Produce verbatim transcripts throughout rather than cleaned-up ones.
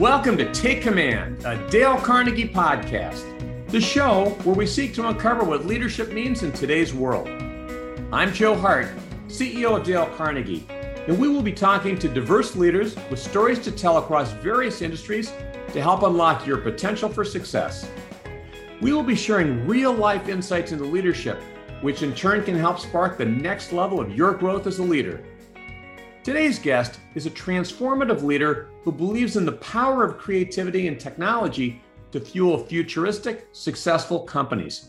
Welcome to Take Command, a Dale Carnegie podcast, the show where we seek to uncover what leadership means in today's world. I'm Joe Hart, C E O of Dale Carnegie, and we will be talking to diverse leaders with stories to tell across various industries to help unlock your potential for success. We will be sharing real-life insights into leadership, which in turn can help spark the next level of your growth as a leader. Today's guest is a transformative leader who believes in the power of creativity and technology to fuel futuristic, successful companies.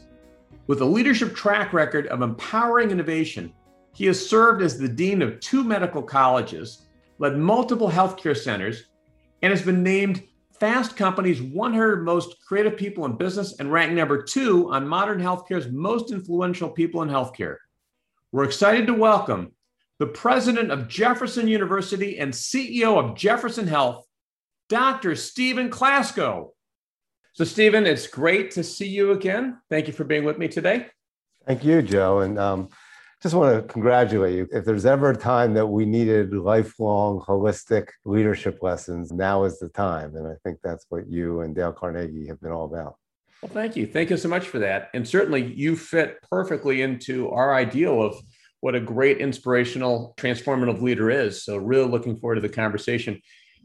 With a leadership track record of empowering innovation, he has served as the dean of two medical colleges, led multiple healthcare centers, and has been named Fast Company's one hundred Most Creative People in Business and ranked number two on Modern Healthcare's Most Influential People in Healthcare. We're excited to welcome the president of Jefferson University and C E O of Jefferson Health, Doctor Stephen Klasco. So Stephen, it's great to see you again. Thank you for being with me today. Thank you, Joe. And um, just want to congratulate you. If there's ever a time that we needed lifelong, holistic leadership lessons, now is the time. And I think that's what you and Dale Carnegie have been all about. Well, thank you. Thank you so much for that. And certainly you fit perfectly into our ideal of what a great inspirational, transformative leader is. So really looking forward to the conversation.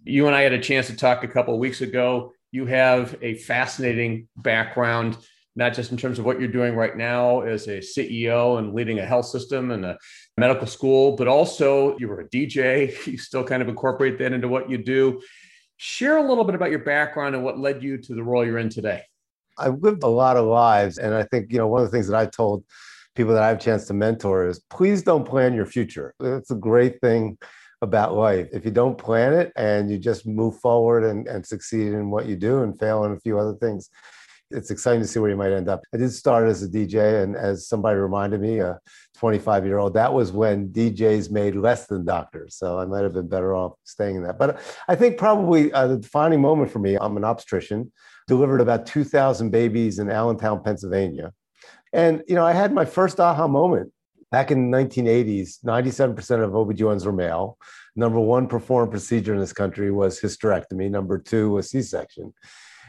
You and I had a chance to talk a couple of weeks ago. You have a fascinating background, not just in terms of what you're doing right now as a C E O and leading a health system and a medical school, but also you were a D J. You still kind of incorporate that into what you do. Share a little bit about your background and what led you to the role you're in today. I've lived a lot of lives. And I think, you know, one of the things that I told people that I have a chance to mentor is please don't plan your future. It's a great thing about life. If you don't plan it and you just move forward and, and succeed in what you do and fail in a few other things, it's exciting to see where you might end up. I did start as a D J, and as somebody reminded me, a twenty-five-year-old, that was when D Js made less than doctors. So I might have been better off staying in that. But I think probably uh, the defining moment for me, I'm an obstetrician, delivered about two thousand babies in Allentown, Pennsylvania. And, you know, I had my first aha moment back in the nineteen eighties. ninety-seven percent of O B G Y Ns were male. Number one performed procedure in this country was hysterectomy. Number two was C-section.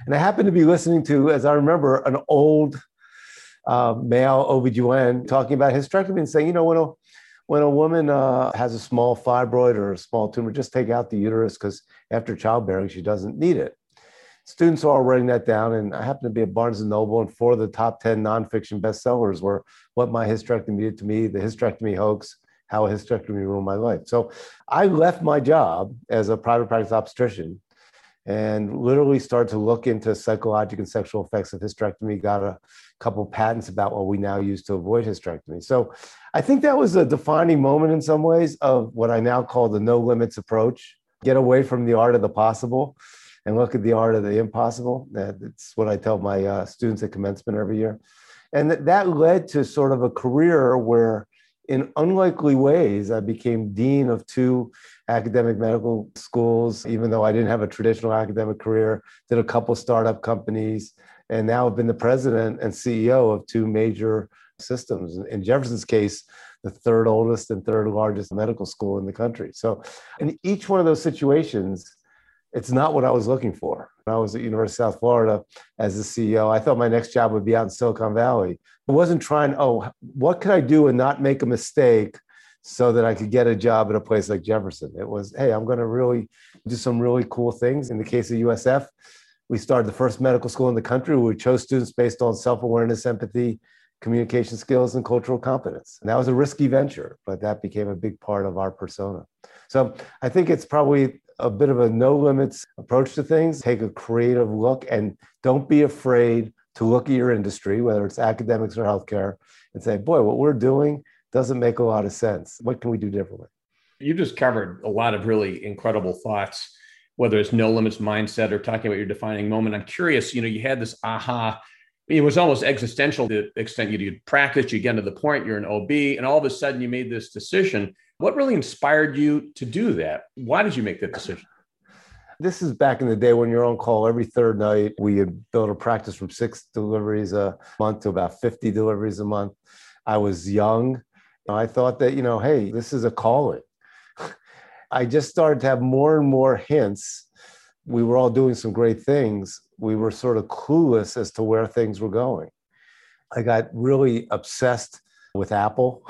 And I happened to be listening to, as I remember, an old uh, male O B G Y N talking about hysterectomy and saying, you know, when a, when a woman uh, has a small fibroid or a small tumor, just take out the uterus because after childbearing, she doesn't need it. Students are all writing that down, and I happened to be at Barnes and Noble, and four of the top ten nonfiction bestsellers were What My Hysterectomy Did to Me, The Hysterectomy Hoax, How a Hysterectomy Ruined My Life. So I left my job as a private practice obstetrician and literally started to look into psychological and sexual effects of hysterectomy, got a couple patents about what we now use to avoid hysterectomy. So I think that was a defining moment in some ways of what I now call the no limits approach, get away from the art of the possible and look at the art of the impossible. That's what I tell my uh, students at commencement every year. And th- that led to sort of a career where in unlikely ways, I became dean of two academic medical schools, even though I didn't have a traditional academic career, did a couple startup companies, and now I've been the president and C E O of two major systems. In Jefferson's case, the third oldest and third largest medical school in the country. So in each one of those situations, it's not what I was looking for. When I was at University of South Florida as the C E O, I thought my next job would be out in Silicon Valley. I wasn't trying, oh, what could I do and not make a mistake so that I could get a job at a place like Jefferson? It was, hey, I'm going to really do some really cool things. In the case of U S F, we started the first medical school in the country where we chose students based on self-awareness, empathy, communication skills, and cultural competence. And that was a risky venture, but that became a big part of our persona. So I think it's probably a bit of a no limits approach to things. Take a creative look and don't be afraid to look at your industry, whether it's academics or healthcare, and say, boy, what we're doing doesn't make a lot of sense. What can we do differently? You just covered a lot of really incredible thoughts, whether it's no limits mindset or talking about your defining moment. I'm curious, you know, you had this aha. It was almost existential to the extent you did practice, you get to the point, you're an O B, and all of a sudden you made this decision. What really inspired you to do that? Why did you make that decision? This is back in the day when you're on call every third night. We had built a practice from six deliveries a month to about fifty deliveries a month. I was young. I thought that, you know, hey, this is a calling. I just started to have more and more hints we were all doing some great things, we were sort of clueless as to where things were going. I got really obsessed with Apple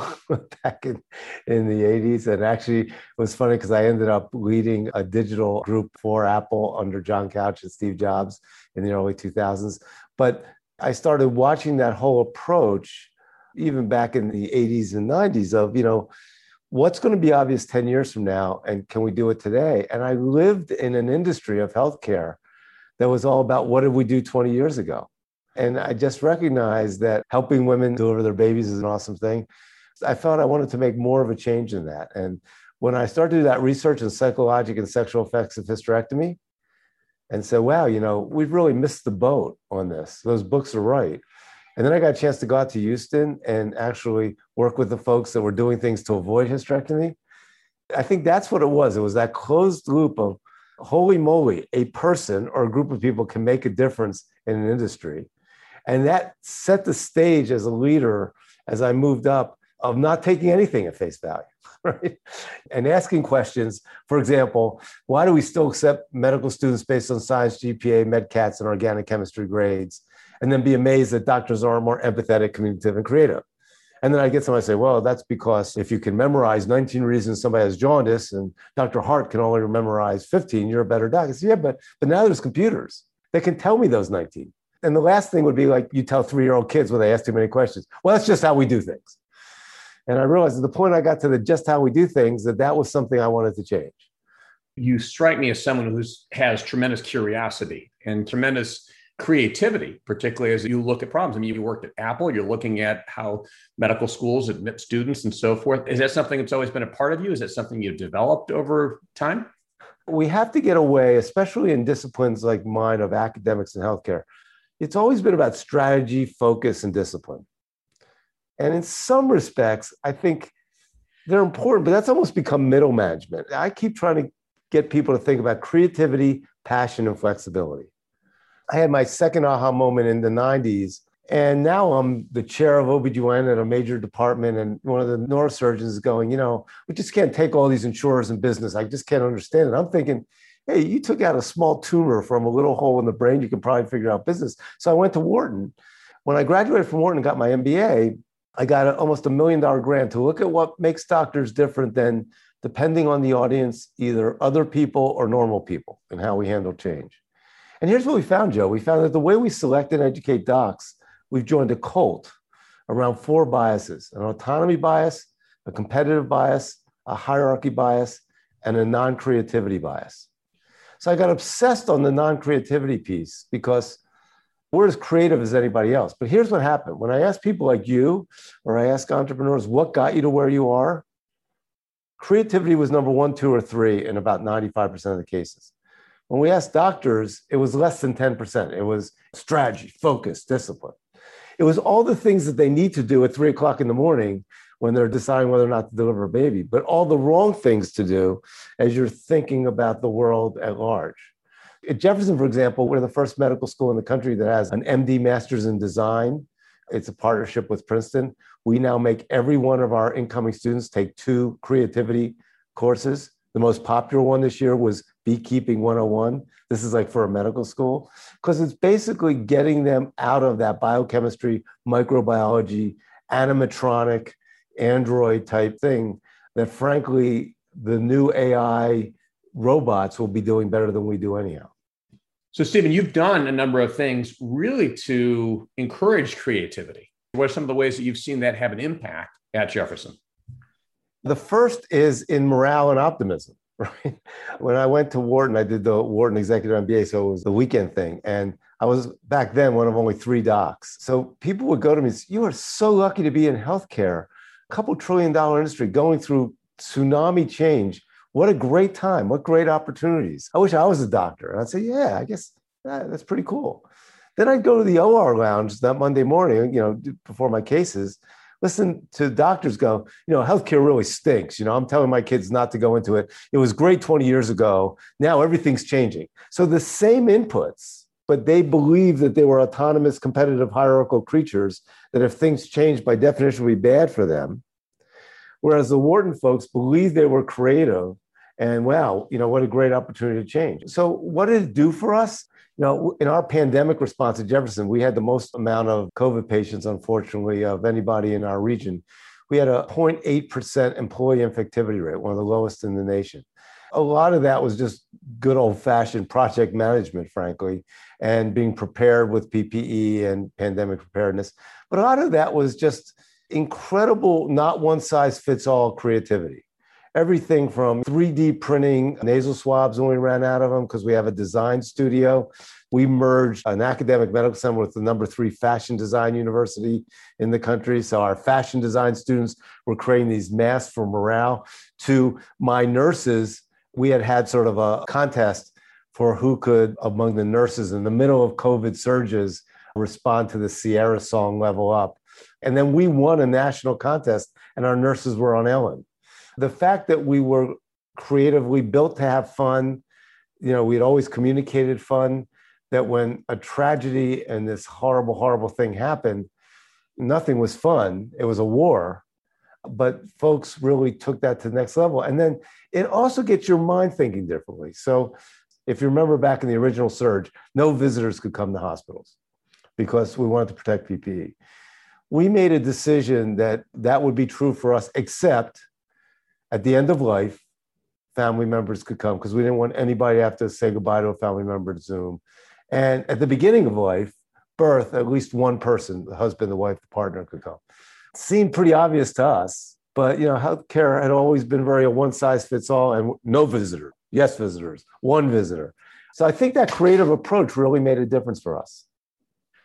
back in, in the eighties. And actually, it was funny because I ended up leading a digital group for Apple under John Couch and Steve Jobs in the early two thousands. But I started watching that whole approach, even back in the eighties and nineties, of, you know, what's going to be obvious ten years from now, and can we do it today? And I lived in an industry of healthcare that was all about what did we do twenty years ago? And I just recognized that helping women deliver their babies is an awesome thing. I felt I wanted to make more of a change in that. And when I started to do that research on psychological and sexual effects of hysterectomy, and said, wow, you know, we've really missed the boat on this. Those books are right. And then I got a chance to go out to Houston and actually work with the folks that were doing things to avoid hysterectomy. I think that's what it was. It was that closed loop of, holy moly, a person or a group of people can make a difference in an industry. And that set the stage as a leader, as I moved up, of not taking anything at face value, right? And asking questions. For example, why do we still accept medical students based on science, G P A, MedCats, and organic chemistry grades, and then be amazed that doctors are more empathetic, communicative, and creative? And then I get somebody say, well, that's because if you can memorize nineteen reasons somebody has jaundice and Doctor Hart can only memorize fifteen, you're a better doctor. I say, yeah, but, but now there's computers that can tell me those nineteen. And the last thing would be like you tell three-year-old kids when they ask too many questions. Well, that's just how we do things. And I realized at the point I got to the just how we do things, that that was something I wanted to change. You strike me as someone who has tremendous curiosity and tremendous creativity, particularly as you look at problems. I mean, you worked at Apple, you're looking at how medical schools admit students and so forth. Is that something that's always been a part of you? Is that something you've developed over time? We have to get away, especially in disciplines like mine of academics and healthcare. It's always been about strategy, focus, and discipline. And in some respects, I think they're important, but that's almost become middle management. I keep trying to get people to think about creativity, passion, and flexibility. I had my second aha moment in the nineties, and now I'm the chair of O B G Y N at a major department, and one of the neurosurgeons is going, you know, we just can't take all these insurers in business. I just can't understand it. I'm thinking, hey, you took out a small tumor from a little hole in the brain. You can probably figure out business. So I went to Wharton. When I graduated from Wharton and got my M B A, I got a, almost a million dollar grant to look at what makes doctors different than, depending on the audience, either other people or normal people, and how we handle change. And here's what we found, Joe. We found that the way we select and educate docs, we've joined a cult around four biases: an autonomy bias, a competitive bias, a hierarchy bias, and a non-creativity bias. So I got obsessed on the non-creativity piece because we're as creative as anybody else. But here's what happened. When I ask people like you, or I ask entrepreneurs, what got you to where you are? Creativity was number one, two, or three in about ninety-five percent of the cases. When we asked doctors, it was less than ten percent. It was strategy, focus, discipline. It was all the things that they need to do at three o'clock in the morning when they're deciding whether or not to deliver a baby, but all the wrong things to do as you're thinking about the world at large. At Jefferson, for example, we're the first medical school in the country that has an M D master's in design. It's a partnership with Princeton. We now make every one of our incoming students take two creativity courses. The most popular one this year was Beekeeping one oh one. This is like for a medical school, because it's basically getting them out of that biochemistry, microbiology, animatronic, Android type thing that, frankly, the new A I robots will be doing better than we do anyhow. So, Stephen, you've done a number of things really to encourage creativity. What are some of the ways that you've seen that have an impact at Jefferson? The first is in morale and optimism, right? When I went to Wharton, I did the Wharton Executive M B A, so it was the weekend thing. And I was, back then, one of only three docs. So people would go to me and say, you are so lucky to be in healthcare. Couple trillion dollar industry going through tsunami change. What a great time. What great opportunities. I wish I was a doctor. And I'd say, yeah, I guess that, that's pretty cool. Then I'd go to the O R lounge that Monday morning, you know, before my cases, listen to doctors go, you know, healthcare really stinks. You know, I'm telling my kids not to go into it. It was great twenty years ago. Now everything's changing. So the same inputs, but they believed that they were autonomous, competitive, hierarchical creatures, that if things changed, by definition, would be bad for them. Whereas the Wharton folks believed they were creative And wow, you know, what a great opportunity to change. So what did it do for us? You know, in our pandemic response at Jefferson, we had the most amount of COVID patients, unfortunately, of anybody in our region. We had a zero point eight percent employee infectivity rate, one of the lowest in the nation. A lot of that was just good old-fashioned project management, frankly, and being prepared with P P E and pandemic preparedness. But a lot of that was just incredible, not one-size-fits-all creativity. Everything from three D printing nasal swabs when we ran out of them because we have a design studio. We merged an academic medical center with the number three fashion design university in the country. So our fashion design students were creating these masks for morale. To my nurses, we had had sort of a contest for who could, among the nurses in the middle of COVID surges, respond to the Sierra song Level Up. And then we won a national contest and our nurses were on Ellen. The fact that we were creatively built to have fun, you know, we had always communicated fun, that when a tragedy and this horrible, horrible thing happened, nothing was fun. It was a war. But folks really took that to the next level. And then it also gets your mind thinking differently. So if you remember back in the original surge, no visitors could come to hospitals because we wanted to protect P P E. We made a decision that that would be true for us, except at the end of life, family members could come because we didn't want anybody to have to say goodbye to a family member to Zoom. And at the beginning of life, birth, at least one person, the husband, the wife, the partner could come. It seemed pretty obvious to us, but you know, healthcare had always been very a one-size-fits-all and no visitor, yes visitors, one visitor. So I think that creative approach really made a difference for us.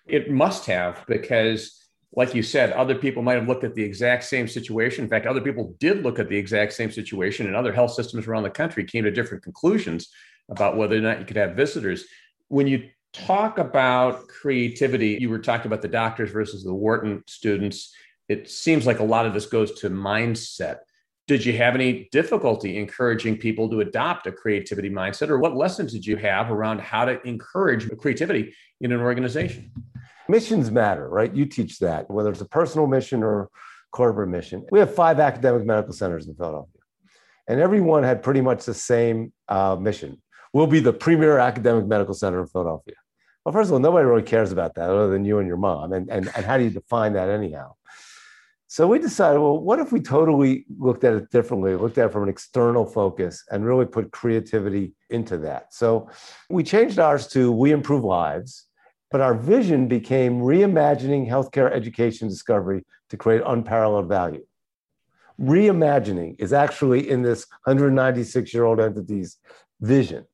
It must have, because like you said, other people might have looked at the exact same situation. In fact, other people did look at the exact same situation, and other health systems around the country came to different conclusions about whether or not you could have visitors. When you talk about creativity, you were talking about the doctors versus the Wharton students. It seems like a lot of this goes to mindset. Did you have any difficulty encouraging people to adopt a creativity mindset, or what lessons did you have around how to encourage creativity in an organization? Missions matter, right? You teach that, whether it's a personal mission or corporate mission. We have five academic medical centers in Philadelphia, and everyone had pretty much the same uh, mission. We'll be the premier academic medical center in Philadelphia. Well, first of all, nobody really cares about that other than you and your mom. And, and, and how do you define that anyhow? So we decided, well, what if we totally looked at it differently, looked at it from an external focus and really put creativity into that? So we changed ours to We Improve Lives. But our vision became reimagining healthcare education discovery to create unparalleled value. Reimagining is actually in this one hundred ninety-six-year-old entity's vision.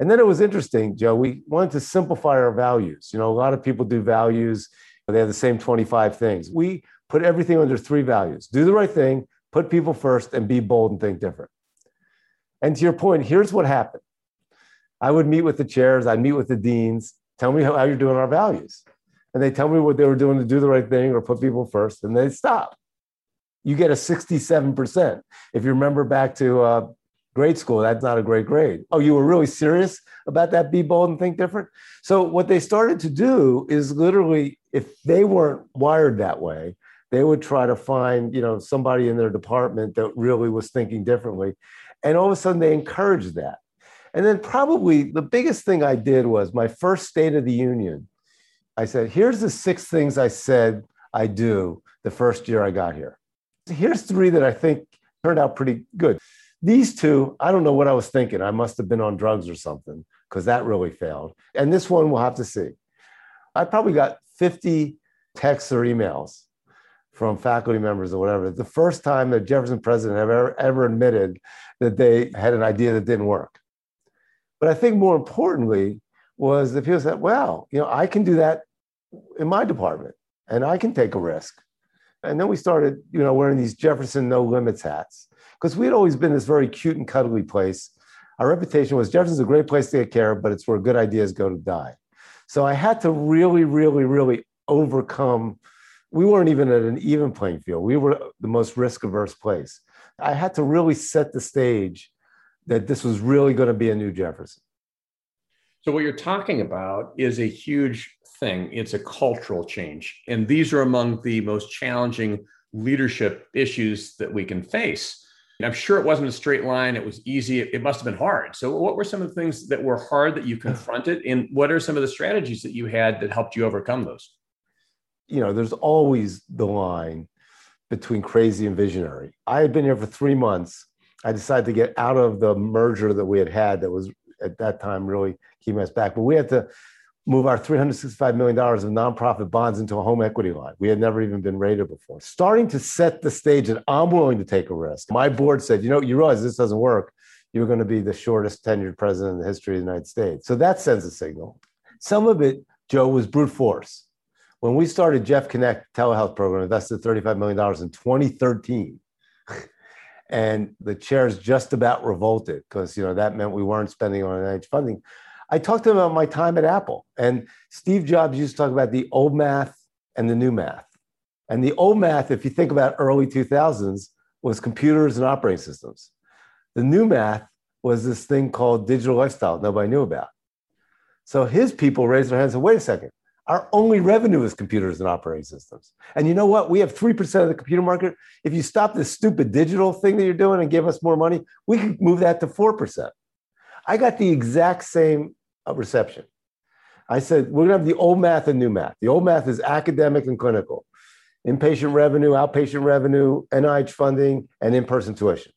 And then it was interesting, Joe, we wanted to simplify our values. You know, a lot of people do values, they have the same twenty-five things. We put everything under three values: do the right thing, put people first, and be bold and think different. And to your point, here's what happened. I would meet with the chairs, I'd meet with the deans, tell me how you're doing our values. And they tell me what they were doing to do the right thing or put people first, and they stop. You get a sixty-seven percent. If you remember back to uh, grade school, that's not a great grade. Oh, you were really serious about that, be bold and think different? So what they started to do is literally, if they weren't wired that way, they would try to find, you know, somebody in their department that really was thinking differently. And all of a sudden they encouraged that. And then probably the biggest thing I did was my first State of the Union. I said, here's the six things I said I do the first year I got here. Here's three that I think turned out pretty good. These two, I don't know what I was thinking. I must have been on drugs or something because that really failed. And this one we'll have to see. I probably got fifty texts or emails from faculty members or whatever. The first time the Jefferson president ever, ever admitted that they had an idea that didn't work. But I think more importantly was that people said, wow, you know, I can do that in my department and I can take a risk. And then we started, you know, wearing these Jefferson No Limits hats because we had always been this very cute and cuddly place. Our reputation was Jefferson's a great place to get care, but it's where good ideas go to die. So I had to really, really, really overcome. We weren't even at an even playing field. We were the most risk-averse place. I had to really set the stage that this was really going to be a new Jefferson. So what you're talking about is a huge thing. It's a cultural change. And these are among the most challenging leadership issues that we can face. I'm sure it wasn't a straight line. It was easy. It, it must have been hard. So what were some of the things that were hard that you confronted? And what are some of the strategies that you had that helped you overcome those? You know, there's always the line between crazy and visionary. I had been here for three months. I decided to get out of the merger that we had had that was at that time really keeping us back. But we had to move our three hundred sixty-five million dollars of nonprofit bonds into a home equity line. We had never even been rated before. Starting to set the stage that I'm willing to take a risk. My board said, you know, you realize this doesn't work. You're going to be the shortest tenured president in the history of the United States. So that sends a signal. Some of it, Joe, was brute force. When we started Jeff Connect telehealth program, invested thirty-five million dollars in twenty thirteen. And the chairs just about revolted because, you know, that meant we weren't spending on N I H funding. I talked to them about my time at Apple, and Steve Jobs used to talk about the old math and the new math. And the old math, if you think about early two thousands, was computers and operating systems. The new math was this thing called digital lifestyle nobody knew about. So his people raised their hands and said, wait a second, our only revenue is computers and operating systems. And you know what? We have three percent of the computer market. If you stop this stupid digital thing that you're doing and give us more money, we could move that to four percent. I got the exact same A reception. I said, we're going to have the old math and new math. The old math is academic and clinical, inpatient revenue, outpatient revenue, N I H funding, and in-person tuition.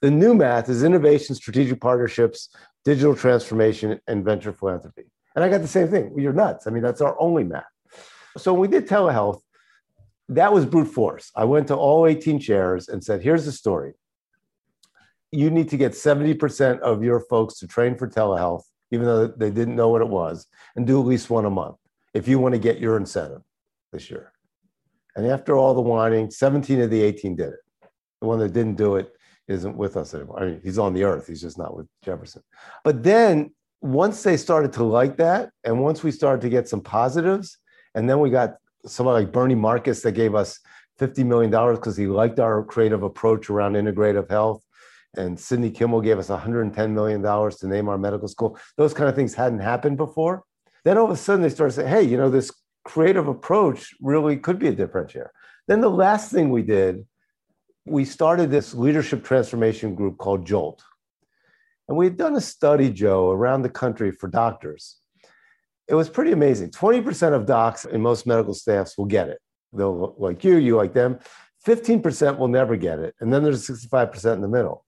The new math is innovation, strategic partnerships, digital transformation, and venture philanthropy. And I got the same thing. Well, you're nuts. I mean, that's our only math. So when we did telehealth, that was brute force. I went to all eighteen chairs and said, here's the story. You need to get seventy percent of your folks to train for telehealth, even though they didn't know what it was, and do at least one a month if you want to get your incentive this year. And after all the whining, seventeen of the eighteen did it. The one that didn't do it isn't with us anymore. I mean, he's on the earth. He's just not with Jefferson. But then once they started to like that, and once we started to get some positives, and then we got somebody like Bernie Marcus that gave us fifty million dollars because he liked our creative approach around integrative health. And Sydney Kimmel gave us one hundred ten million dollars to name our medical school. Those kind of things hadn't happened before. Then all of a sudden they started saying, hey, you know, this creative approach really could be a differentiator. Then the last thing we did, we started this leadership transformation group called JOLT. And we had done a study, Joe, around the country for doctors. It was pretty amazing. twenty percent of docs and most medical staffs will get it. They'll like you, you like them. fifteen percent will never get it. And then there's sixty-five percent in the middle.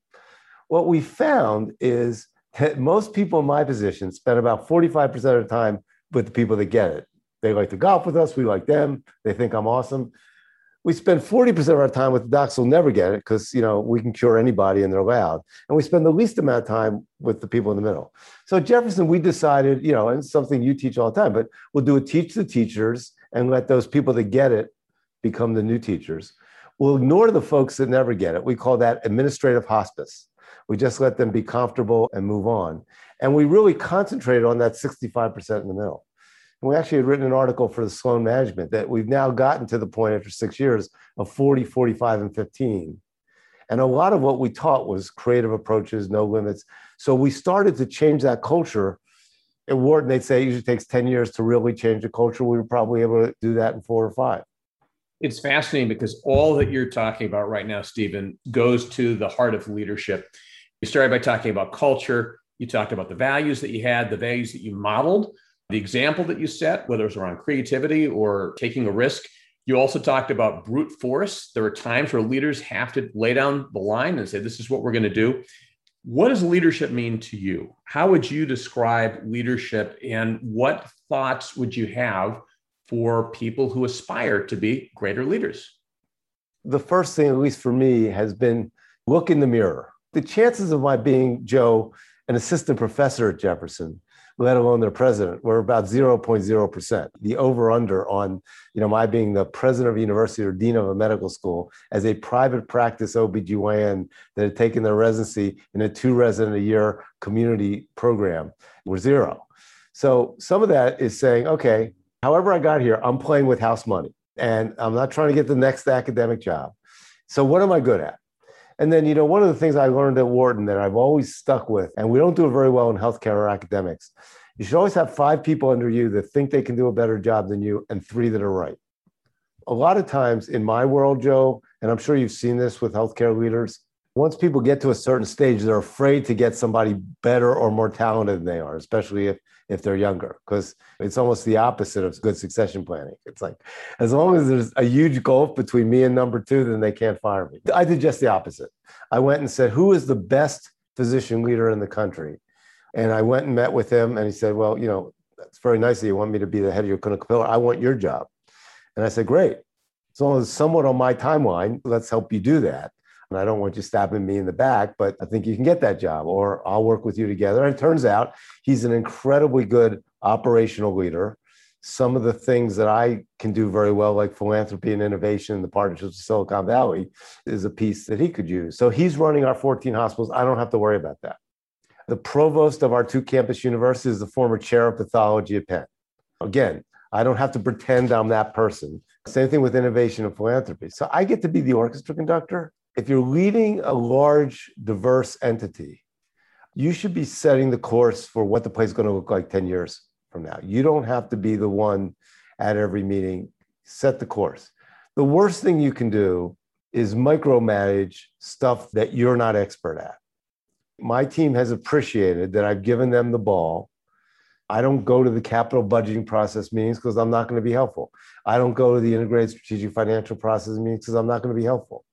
What we found is that most people in my position spend about forty-five percent of the time with the people that get it. They like to golf with us. We like them. They think I'm awesome. We spend forty percent of our time with the docs who'll never get it because, you know, we can cure anybody and they're loud. And we spend the least amount of time with the people in the middle. So at Jefferson, we decided, you know, and it's something you teach all the time, but we'll do a teach the teachers and let those people that get it become the new teachers. We'll ignore the folks that never get it. We call that administrative hospice. We just let them be comfortable and move on. And we really concentrated on that sixty-five percent in the middle. And we actually had written an article for the Sloan Management that we've now gotten to the point after six years of forty, forty-five, and fifteen. And a lot of what we taught was creative approaches, no limits. So we started to change that culture. At Wharton, they'd say it usually takes ten years to really change the culture. We were probably able to do that in four or five. It's fascinating because all that you're talking about right now, Stephen, goes to the heart of leadership. You started by talking about culture. You talked about the values that you had, the values that you modeled, the example that you set, whether it was around creativity or taking a risk. You also talked about brute force. There are times where leaders have to lay down the line and say, this is what we're going to do. What does leadership mean to you? How would you describe leadership, and what thoughts would you have for people who aspire to be greater leaders? The first thing, at least for me, has been look in the mirror. The chances of my being, Joe, an assistant professor at Jefferson, let alone their president, were about zero point zero percent. The over-under on, you know, my being the president of a university or dean of a medical school as a private practice O B G Y N that had taken their residency in a two-resident-a-year community program were zero. So some of that is saying, okay, however I got here, I'm playing with house money, and I'm not trying to get the next academic job. So what am I good at? And then, you know, one of the things I learned at Wharton that I've always stuck with, and we don't do it very well in healthcare or academics, you should always have five people under you that think they can do a better job than you and three that are right. A lot of times in my world, Joe, and I'm sure you've seen this with healthcare leaders, once people get to a certain stage, they're afraid to get somebody better or more talented than they are, especially if, if they're younger, because it's almost the opposite of good succession planning. It's like, as long as there's a huge gulf between me and number two, then they can't fire me. I did just the opposite. I went and said, who is the best physician leader in the country? And I went and met with him, and he said, well, you know, that's very nice that you want me to be the head of your clinical pillar. I want your job. And I said, great. As long as it's somewhat on my timeline, let's help you do that. And I don't want you stabbing me in the back, but I think you can get that job, or I'll work with you together. And it turns out he's an incredibly good operational leader. Some of the things that I can do very well, like philanthropy and innovation and the partnerships of Silicon Valley, is a piece that he could use. So he's running our fourteen hospitals. I don't have to worry about that. The provost of our two campus universities is the former chair of pathology at Penn. Again, I don't have to pretend I'm that person. Same thing with innovation and philanthropy. So I get to be the orchestra conductor. If you're leading a large, diverse entity, you should be setting the course for what the place is going to look like ten years from now. You don't have to be the one at every meeting. Set the course. The worst thing you can do is micromanage stuff that you're not expert at. My team has appreciated that I've given them the ball. I don't go to the capital budgeting process meetings because I'm not going to be helpful. I don't go to the integrated strategic financial process meetings because I'm not going to be helpful.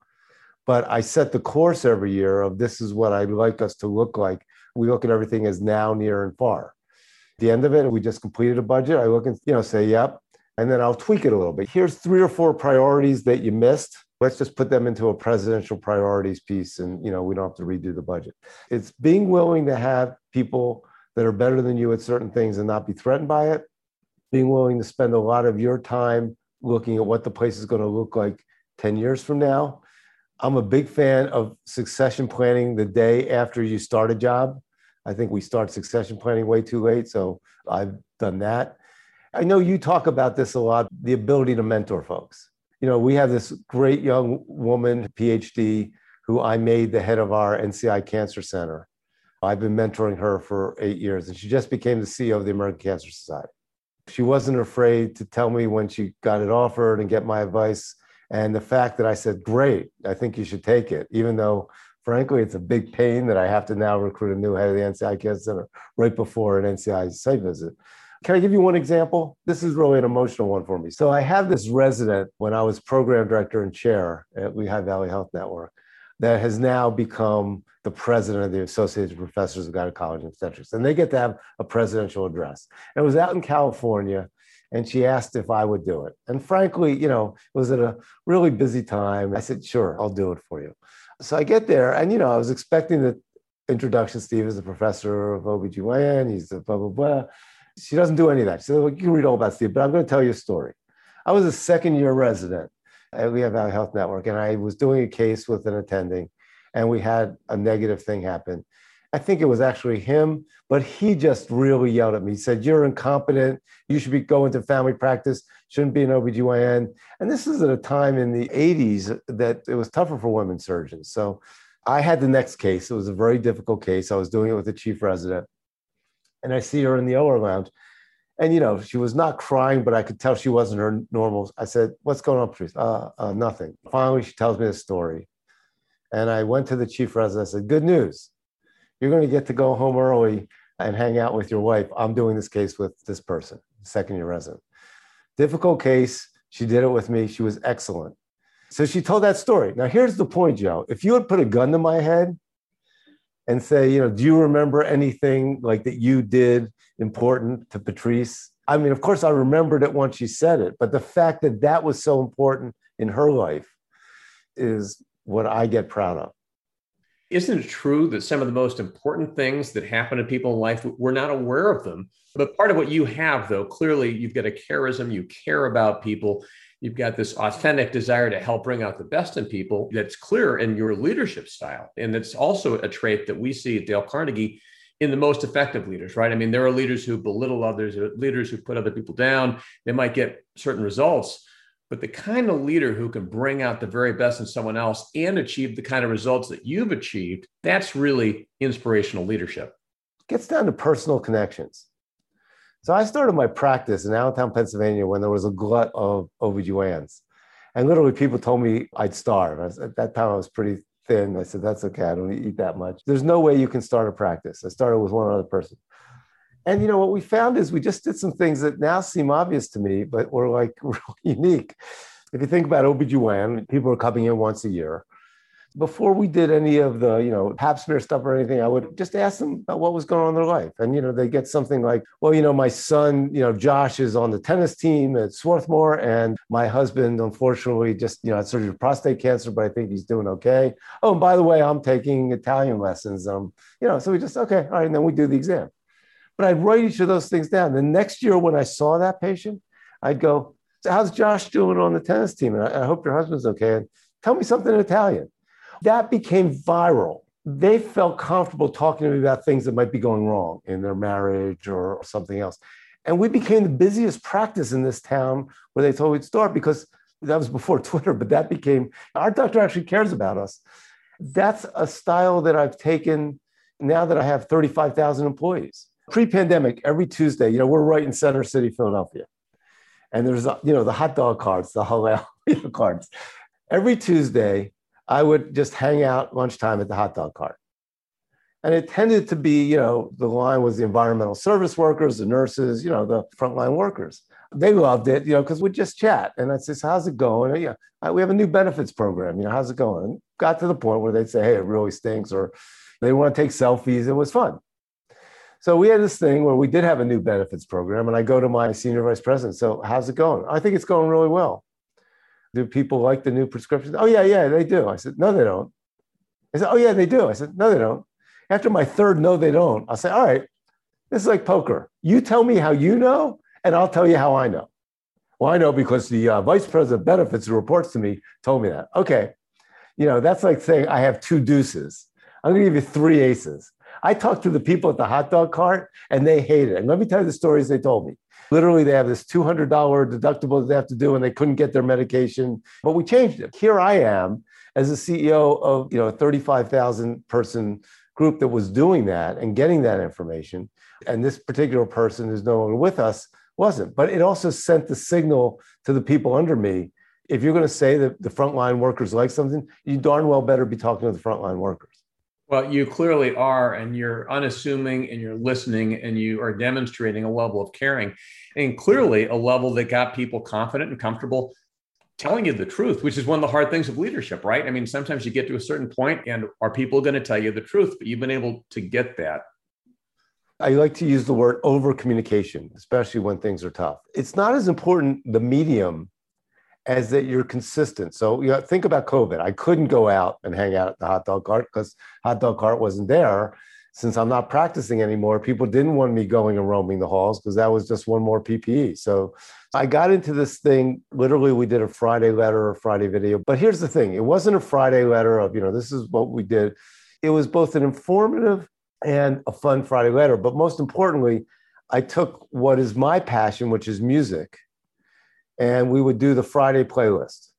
But I set the course every year of this is what I'd like us to look like. We look at everything as now, near, and far. At the end of it, we just completed a budget. I look and you know say, yep. And then I'll tweak it a little bit. Here's three or four priorities that you missed. Let's just put them into a presidential priorities piece, and you know, we don't have to redo the budget. It's being willing to have people that are better than you at certain things and not be threatened by it. Being willing to spend a lot of your time looking at what the place is going to look like ten years from now. I'm a big fan of succession planning the day after you start a job. I think we start succession planning way too late, so I've done that. I know you talk about this a lot, the ability to mentor folks. You know, we have this great young woman, PhD, who I made the head of our N C I Cancer Center. I've been mentoring her for eight years, and she just became the C E O of the American Cancer Society. She wasn't afraid to tell me when she got it offered and get my advice. And the fact that I said, great, I think you should take it, even though, frankly, it's a big pain that I have to now recruit a new head of the N C I Cancer Center right before an N C I site visit. Can I give you one example? This is really an emotional one for me. So I have this resident when I was program director and chair at Lehigh Valley Health Network that has now become the president of the Associated Professors of Gynecology and Obstetrics. And they get to have a presidential address. And it was out in California, and she asked if I would do it. And frankly, you know, it was at a really busy time. I said, sure, I'll do it for you. So I get there, and, you know, I was expecting the introduction. Steve is a professor of O B G Y N. He's a blah, blah, blah. She doesn't do any of that. She said, well, you can read all about Steve, but I'm going to tell you a story. I was a second-year resident at Lehigh Valley Health Network, and I was doing a case with an attending, and we had a negative thing happen. I think it was actually him, but he just really yelled at me. He said, you're incompetent. You should be going to family practice. Shouldn't be an O B G Y N. And this is at a time in the eighties that it was tougher for women surgeons. So I had the next case. It was a very difficult case. I was doing it with the chief resident. And I see her in the O R lounge. And, you know, she was not crying, but I could tell she wasn't her normal. I said, what's going on, Patrice? Uh, uh, nothing. Finally, she tells me the story. And I went to the chief resident. I said, good news. You're going to get to go home early and hang out with your wife. I'm doing this case with this person, second-year resident. Difficult case. She did it with me. She was excellent. So she told that story. Now, here's the point, Joe. If you had put a gun to my head and say, you know, do you remember anything like that you did important to Patrice? I mean, of course, I remembered it once she said it, but the fact that that was so important in her life is what I get proud of. Isn't it true that some of the most important things that happen to people in life, we're not aware of them? But part of what you have, though, clearly you've got a charism, you care about people. You've got this authentic desire to help bring out the best in people that's clear in your leadership style. And it's also a trait that we see at Dale Carnegie in the most effective leaders, right? I mean, there are leaders who belittle others, leaders who put other people down. They might get certain results, but the kind of leader who can bring out the very best in someone else and achieve the kind of results that you've achieved, that's really inspirational leadership. It gets down to personal connections. So I started my practice in Allentown, Pennsylvania, when there was a glut of O B G Y Ns. And literally people told me I'd starve. At that time, I was pretty thin. I said, that's okay. I don't eat that much. There's no way you can start a practice. I started with one other person. And, you know, what we found is we just did some things that now seem obvious to me, but were like really unique. If you think about O B G Y N, people are coming in once a year. Before we did any of the, you know, pap smear stuff or anything, I would just ask them about what was going on in their life. And, you know, they get something like, well, you know, my son, you know, Josh is on the tennis team at Swarthmore. And my husband, unfortunately, just, you know, had surgery for prostate cancer, but I think he's doing okay. Oh, and by the way, I'm taking Italian lessons. Um, you know, so we just, okay, all right. And then we do the exam. But I'd write each of those things down. The next year when I saw that patient, I'd go, so how's Josh doing on the tennis team? And I, I hope your husband's okay. And tell me something in Italian. That became viral. They felt comfortable talking to me about things that might be going wrong in their marriage or something else. And we became the busiest practice in this town where they told we'd start, because that was before Twitter, but that became, our doctor actually cares about us. That's a style that I've taken now that I have thirty-five thousand employees. Pre-pandemic, every Tuesday, you know, we're right in Center City, Philadelphia. And there's, you know, the hot dog cards, the halal cards. Every Tuesday, I would just hang out lunchtime at the hot dog cart. And it tended to be, you know, the line was the environmental service workers, the nurses, you know, the frontline workers. They loved it, you know, because we'd just chat. And I'd say, so how's it going? And, yeah, we have a new benefits program. You know, how's it going? And got to the point where they'd say, hey, it really stinks, or they want to take selfies. It was fun. So we had this thing where we did have a new benefits program. And I go to my senior vice president. So how's it going? I think it's going really well. Do people like the new prescriptions? Oh, yeah, yeah, they do. I said, no, they don't. I said, oh, yeah, they do. I said, no, they don't. After my third no, they don't, I'll say, all right, this is like poker. You tell me how you know, and I'll tell you how I know. Well, I know because the uh, vice president of benefits who reports to me told me that. Okay, you know, that's like saying I have two deuces. I'm going to give you three aces. I talked to the people at the hot dog cart, and they hate it. And let me tell you the stories they told me. Literally, they have this two hundred dollars deductible that they have to do, and they couldn't get their medication. But we changed it. Here I am as the C E O of, you know, a thirty-five thousand person group that was doing that and getting that information. And this particular person who's no longer with us wasn't. But it also sent the signal to the people under me, if you're going to say that the frontline workers like something, you darn well better be talking to the frontline workers. Well, you clearly are, and you're unassuming, and you're listening, and you are demonstrating a level of caring, and clearly a level that got people confident and comfortable telling you the truth, which is one of the hard things of leadership, right? I mean, sometimes you get to a certain point, and are people going to tell you the truth? But you've been able to get that. I like to use the word over-communication, especially when things are tough. It's not as important, the medium, as that you're consistent. So you know, think about COVID. I couldn't go out and hang out at the hot dog cart because hot dog cart wasn't there. Since I'm not practicing anymore, people didn't want me going and roaming the halls because that was just one more P P E. So I got into this thing. Literally, we did a Friday letter or Friday video. But here's the thing. It wasn't a Friday letter of, you know, this is what we did. It was both an informative and a fun Friday letter. But most importantly, I took what is my passion, which is music, and we would do the Friday playlist.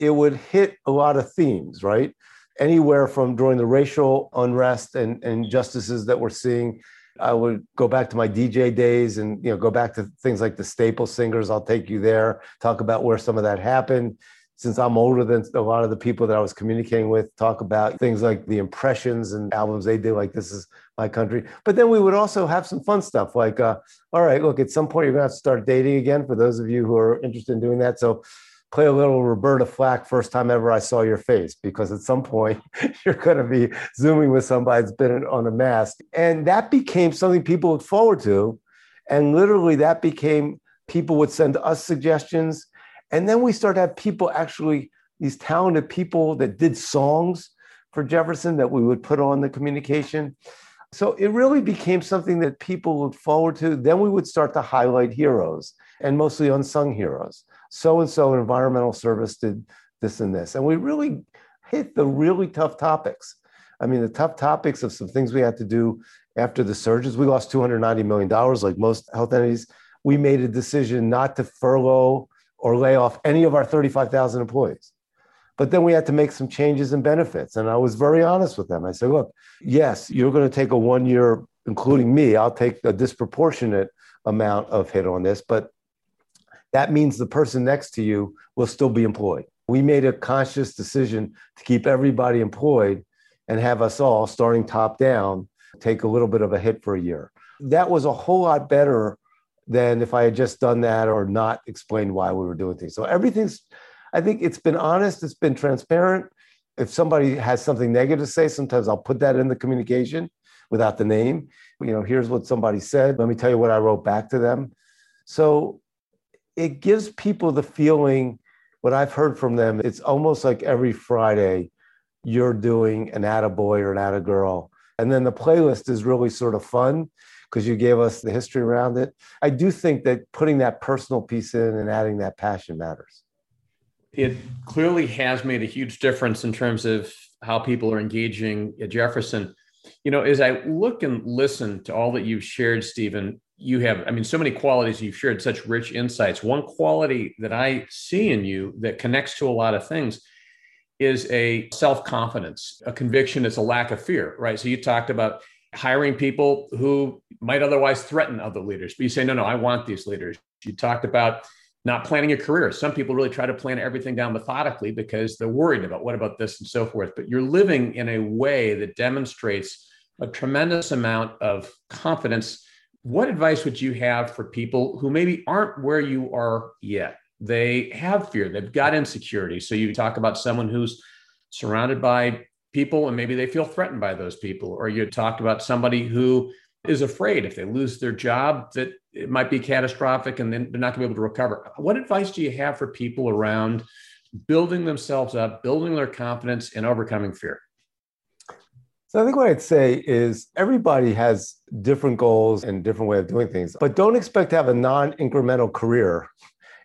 It would hit a lot of themes, right? Anywhere from during the racial unrest and injustices that we're seeing. I would go back to my D J days and, you know, go back to things like the Staples Singers, I'll Take You There, talk about where some of that happened. Since I'm older than a lot of the people that I was communicating with, talk about things like the Impressions and albums they did, like This Is My Country. But then we would also have some fun stuff like, uh, all right, look, at some point you're going to have to start dating again for those of you who are interested in doing that. So play a little Roberta Flack, First Time Ever I Saw Your Face, because at some point you're going to be Zooming with somebody that's been on a mask. And that became something people looked forward to. And literally that became, people would send us suggestions. And then we started to have people actually, these talented people that did songs for Jefferson that we would put on the communication. So it really became something that people looked forward to. Then we would start to highlight heroes, and mostly unsung heroes. So-and-so environmental service did this and this. And we really hit the really tough topics. I mean, the tough topics of some things we had to do after the surges. We lost two hundred ninety million dollars, like most health entities. We made a decision not to furlough or lay off any of our thirty-five thousand employees. But then we had to make some changes in benefits. And I was very honest with them. I said, look, yes, you're going to take a one year, including me, I'll take a disproportionate amount of hit on this, but that means the person next to you will still be employed. We made a conscious decision to keep everybody employed and have us all, starting top down, take a little bit of a hit for a year. That was a whole lot better than if I had just done that or not explained why we were doing things. So everything's, I think it's been honest, it's been transparent. If somebody has something negative to say, sometimes I'll put that in the communication without the name. You know, here's what somebody said. Let me tell you what I wrote back to them. So it gives people the feeling, what I've heard from them, it's almost like every Friday you're doing an attaboy or an attagirl. And then the playlist is really sort of fun because you gave us the history around it. I do think that putting that personal piece in and adding that passion matters. It clearly has made a huge difference in terms of how people are engaging at Jefferson. You know, as I look and listen to all that you've shared, Stephen, you have, I mean, so many qualities you've shared, such rich insights. One quality that I see in you that connects to a lot of things is a self-confidence, a conviction that's a lack of fear, right? So you talked about hiring people who might otherwise threaten other leaders, but you say, no, no, I want these leaders. You talked about not planning a career. Some people really try to plan everything down methodically because they're worried about what about this and so forth. But you're living in a way that demonstrates a tremendous amount of confidence. What advice would you have for people who maybe aren't where you are yet? They have fear, they've got insecurity. So you talk about someone who's surrounded by people and maybe they feel threatened by those people. Or you talked about somebody who is afraid if they lose their job that it might be catastrophic and then they're not gonna be able to recover. What advice do you have for people around building themselves up, building their confidence and overcoming fear? So I think what I'd say is everybody has different goals and different way of doing things, but don't expect to have a non-incremental career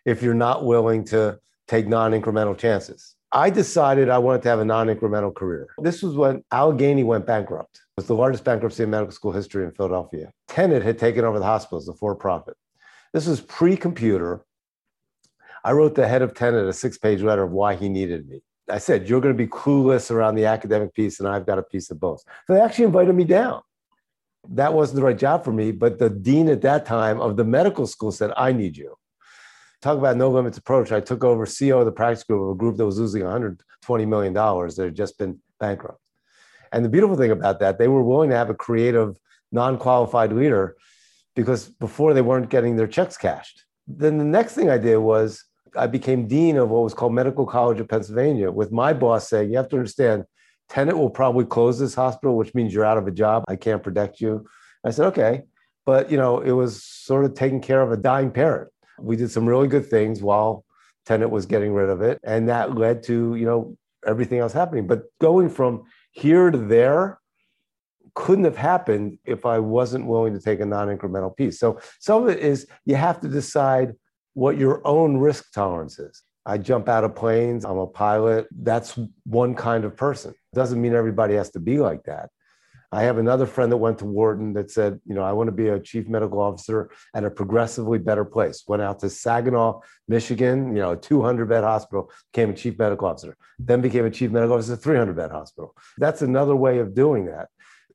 if you're not willing to take non-incremental chances. I decided I wanted to have a non-incremental career. This was when Allegheny went bankrupt. It was the largest bankruptcy in medical school history in Philadelphia. Tenet had taken over the hospitals, the for-profit. This was pre-computer. I wrote the head of Tenet a six-page letter of why he needed me. I said, you're going to be clueless around the academic piece, and I've got a piece of both. So they actually invited me down. That wasn't the right job for me, but the dean at that time of the medical school said, I need you. Talk about no limits approach. I took over C E O of the practice group of a group that was losing one hundred twenty million dollars that had just been bankrupt. And the beautiful thing about that, they were willing to have a creative, non-qualified leader because before they weren't getting their checks cashed. Then the next thing I did was I became dean of what was called Medical College of Pennsylvania with my boss saying, you have to understand, Tenet will probably close this hospital, which means you're out of a job. I can't protect you. I said, okay. But, you know, it was sort of taking care of a dying parent. We did some really good things while Tenet was getting rid of it. And that led to, you know, everything else happening. But going from here to there couldn't have happened if I wasn't willing to take a non-incremental piece. So some of it is you have to decide what your own risk tolerance is. I jump out of planes. I'm a pilot. That's one kind of person. Doesn't mean everybody has to be like that. I have another friend that went to Wharton that said, you know, I want to be a chief medical officer at a progressively better place. Went out to Saginaw, Michigan, you know, a two hundred bed hospital, became a chief medical officer, then became a chief medical officer at a three hundred bed hospital. That's another way of doing that.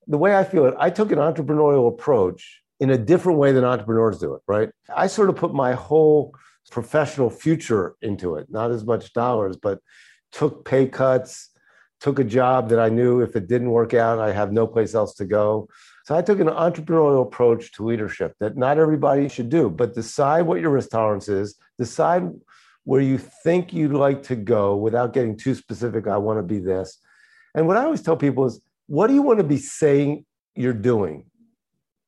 The way I feel it, I took an entrepreneurial approach in a different way than entrepreneurs do it, right? I sort of put my whole professional future into it, not as much dollars, but took pay cuts, took a job that I knew if it didn't work out, I have no place else to go. So I took an entrepreneurial approach to leadership that not everybody should do, but decide what your risk tolerance is, decide where you think you'd like to go without getting too specific, I want to be this. And what I always tell people is, what do you want to be saying you're doing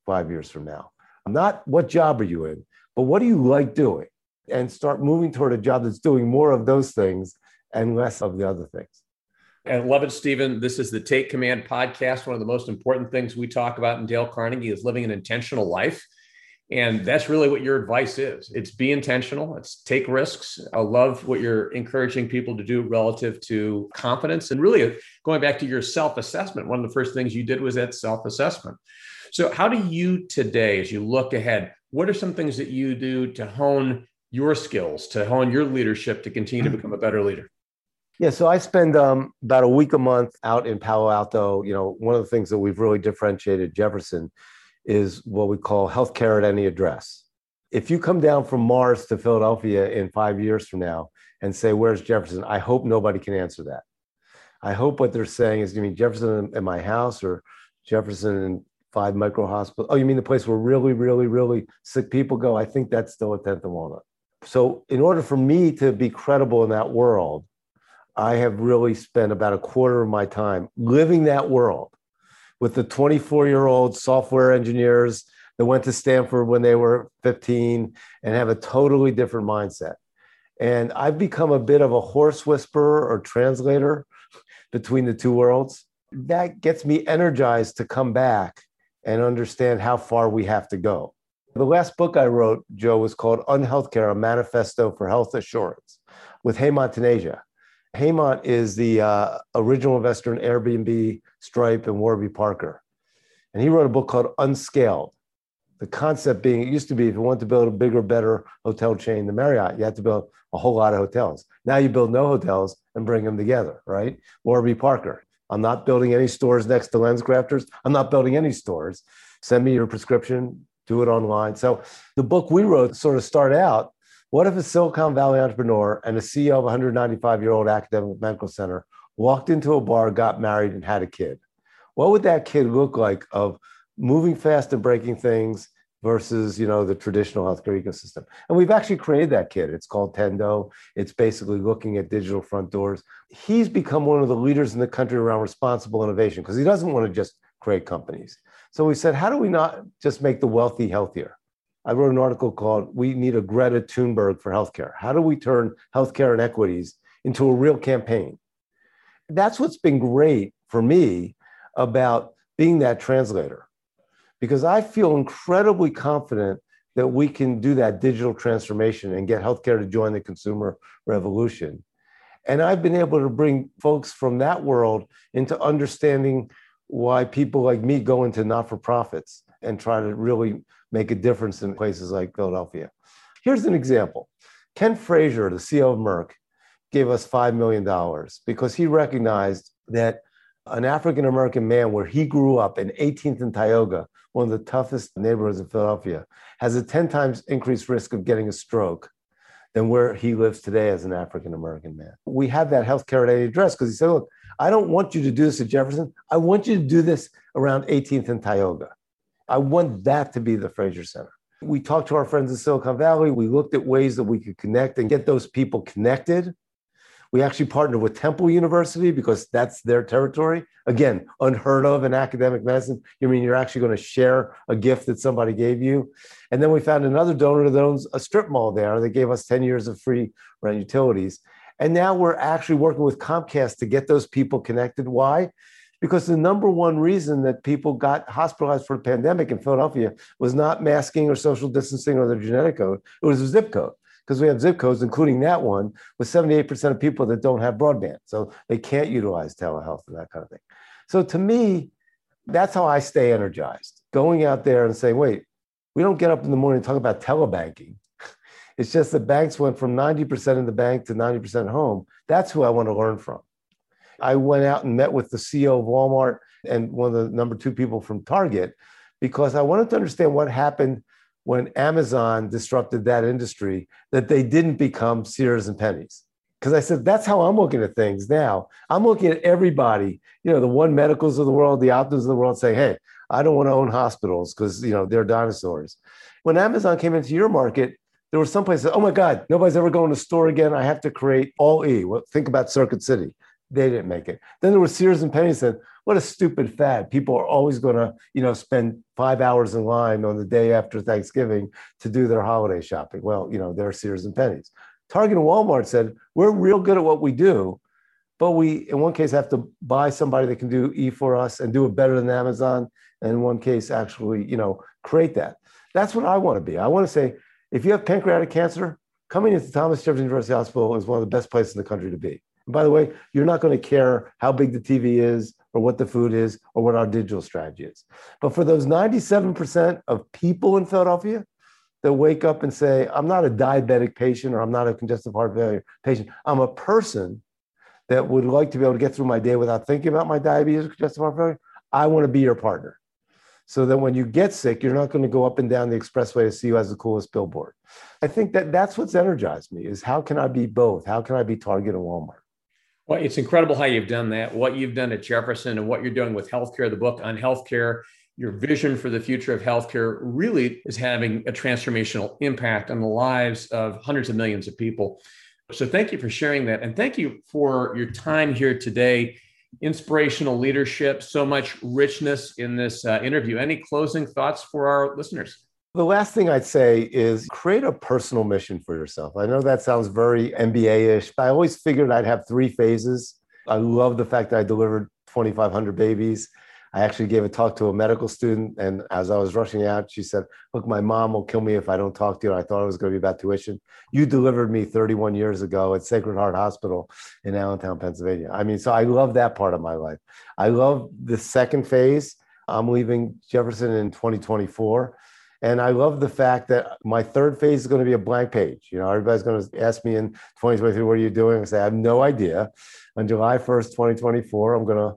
five years from now? Not what job are you in, but what do you like doing? And start moving toward a job that's doing more of those things and less of the other things. I love it, Stephen. This is the Take Command podcast. One of the most important things we talk about in Dale Carnegie is living an intentional life. And that's really what your advice is. It's be intentional. It's take risks. I love what you're encouraging people to do relative to confidence. And really going back to your self-assessment, one of the first things you did was that self-assessment. So how do you today, as you look ahead, what are some things that you do to hone your skills, to hone your leadership, to continue to become a better leader? Yeah, so I spend um, about a week a month out in Palo Alto. You know, one of the things that we've really differentiated Jefferson is what we call healthcare at any address. If you come down from Mars to Philadelphia in five years from now and say, where's Jefferson? I hope nobody can answer that. I hope what they're saying is, you mean Jefferson in my house or Jefferson in five micro hospitals? Oh, you mean the place where really, really, really sick people go? I think that's still a tenth of Walnut. So in order for me to be credible in that world, I have really spent about a quarter of my time living that world with the twenty-four-year-old software engineers that went to Stanford when they were fifteen and have a totally different mindset. And I've become a bit of a horse whisperer or translator between the two worlds. That gets me energized to come back and understand how far we have to go. The last book I wrote, Joe, was called Unhealthcare, a Manifesto for Health Assurance with Hemant Taneja. Hemant is the uh, original investor in Airbnb, Stripe, and Warby Parker. And he wrote a book called Unscaled. The concept being, it used to be if you want to build a bigger, better hotel chain, the Marriott, you had to build a whole lot of hotels. Now you build no hotels and bring them together, right? Warby Parker. I'm not building any stores next to LensCrafters. I'm not building any stores. Send me your prescription, do it online. So the book we wrote sort of started out, what if a Silicon Valley entrepreneur and a C E O of a one hundred ninety-five-year-old academic medical center walked into a bar, got married, and had a kid? What would that kid look like of moving fast and breaking things versus, you know, the traditional healthcare ecosystem? And we've actually created that kid. It's called Tendo. It's basically looking at digital front doors. He's become one of the leaders in the country around responsible innovation because he doesn't want to just create companies. So we said, how do we not just make the wealthy healthier? I wrote an article called, We Need a Greta Thunberg for Healthcare. How do we turn healthcare inequities into a real campaign? That's what's been great for me about being that translator, because I feel incredibly confident that we can do that digital transformation and get healthcare to join the consumer revolution. And I've been able to bring folks from that world into understanding why people like me go into not-for-profits and try to really make a difference in places like Philadelphia. Here's an example. Ken Frazier, the C E O of Merck, gave us five million dollars because he recognized that an African-American man where he grew up in eighteenth and Tioga, one of the toughest neighborhoods in Philadelphia, has a ten times increased risk of getting a stroke than where he lives today as an African-American man. We have that healthcare at any address because he said, look, I don't want you to do this at Jefferson. I want you to do this around eighteenth and Tioga. I want that to be the Fraser Center. We talked to our friends in Silicon Valley. We looked at ways that we could connect and get those people connected. We actually partnered with Temple University because that's their territory. Again, unheard of in academic medicine. You mean you're actually going to share a gift that somebody gave you? And then we found another donor that owns a strip mall there that gave us ten years of free rent utilities. And now we're actually working with Comcast to get those people connected. Why? Because the number one reason that people got hospitalized for the pandemic in Philadelphia was not masking or social distancing or their genetic code. It was a zip code, because we have zip codes, including that one, with seventy-eight percent of people that don't have broadband. So they can't utilize telehealth and that kind of thing. So to me, that's how I stay energized, going out there and saying, wait, we don't get up in the morning and talk about telebanking. It's just that banks went from ninety percent in the bank to ninety percent at home. That's who I want to learn from. I went out and met with the C E O of Walmart and one of the number two people from Target because I wanted to understand what happened when Amazon disrupted that industry, that they didn't become Sears and Pennies. Because I said, that's how I'm looking at things now. I'm looking at everybody, you know, the One Medicals of the world, the Optums of the world, saying, hey, I don't want to own hospitals because, you know, they're dinosaurs. When Amazon came into your market, there were some places, oh my God, nobody's ever going to a store again. I have to create all E. Well, think about Circuit City. They didn't make it. Then there were Sears and Pennies that said, what a stupid fad. People are always going to, you know, spend five hours in line on the day after Thanksgiving to do their holiday shopping. Well, you know, they're Sears and Pennies. Target and Walmart said, we're real good at what we do, but we, in one case, have to buy somebody that can do E for us and do it better than Amazon. And in one case, actually, you know, create that. That's what I want to be. I want to say, if you have pancreatic cancer, coming into Thomas Jefferson University Hospital is one of the best places in the country to be. By the way, you're not going to care how big the T V is or what the food is or what our digital strategy is. But for those ninety-seven percent of people in Philadelphia that wake up and say, I'm not a diabetic patient or I'm not a congestive heart failure patient, I'm a person that would like to be able to get through my day without thinking about my diabetes or congestive heart failure, I want to be your partner. so that when you get sick, you're not going to go up and down the expressway to see who has the coolest billboard. I think that that's what's energized me is how can I be both? How can I be Target and Walmart? Well, it's incredible how you've done that, what you've done at Jefferson and what you're doing with healthcare, the book on healthcare. Your vision for the future of healthcare really is having a transformational impact on the lives of hundreds of millions of people. So thank you for sharing that. And thank you for your time here today. Inspirational leadership, so much richness in this uh, interview. Any closing thoughts for our listeners? The last thing I'd say is create a personal mission for yourself. I know that sounds very M B A-ish, but I always figured I'd have three phases. I love the fact that I delivered twenty-five hundred babies. I actually gave a talk to a medical student, and as I was rushing out, she said, look, my mom will kill me if I don't talk to you. And I thought it was going to be about tuition. You delivered me thirty-one years ago at Sacred Heart Hospital in Allentown, Pennsylvania. I mean, so I love that part of my life. I love the second phase. I'm leaving Jefferson in twenty twenty-four. And I love the fact that my third phase is going to be a blank page. You know, everybody's going to ask me in twenty twenty-three, what are you doing? I say, I have no idea. On July first, twenty twenty-four, I'm going to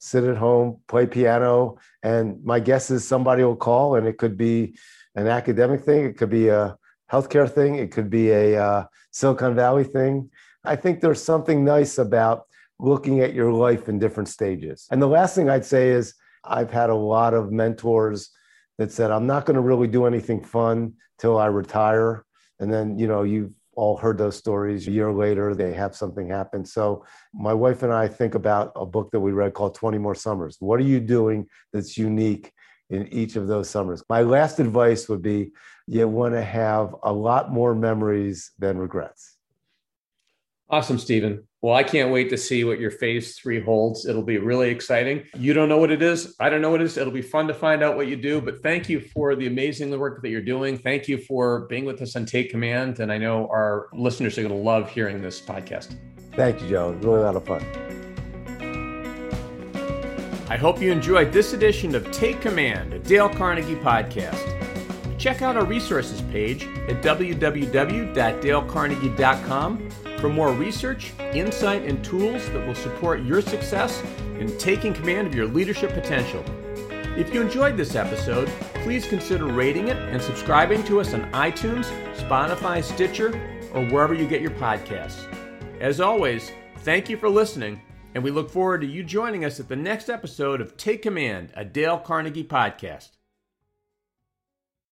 sit at home, play piano, and my guess is somebody will call, and it could be an academic thing, it could be a healthcare thing, it could be a uh, Silicon Valley thing. I think there's something nice about looking at your life in different stages. And the last thing I'd say is I've had a lot of mentors that said, I'm not going to really do anything fun till I retire. And then, you know, you've all heard those stories. A year later, they have something happen. So my wife and I think about a book that we read called twenty More Summers. What are you doing that's unique in each of those summers? My last advice would be you want to have a lot more memories than regrets. Awesome, Stephen. Well, I can't wait to see what your phase three holds. It'll be really exciting. You don't know what it is. I don't know what it is. It'll be fun to find out what you do, but thank you for the amazing work that you're doing. Thank you for being with us on Take Command. And I know our listeners are going to love hearing this podcast. Thank you, Joe. Really a lot of fun. I hope you enjoyed this edition of Take Command, a Dale Carnegie podcast. Check out our resources page at w w w dot dale carnegie dot com for more research, insight, and tools that will support your success in taking command of your leadership potential. If you enjoyed this episode, please consider rating it and subscribing to us on iTunes, Spotify, Stitcher, or wherever you get your podcasts. As always, thank you for listening, and we look forward to you joining us at the next episode of Take Command, a Dale Carnegie podcast.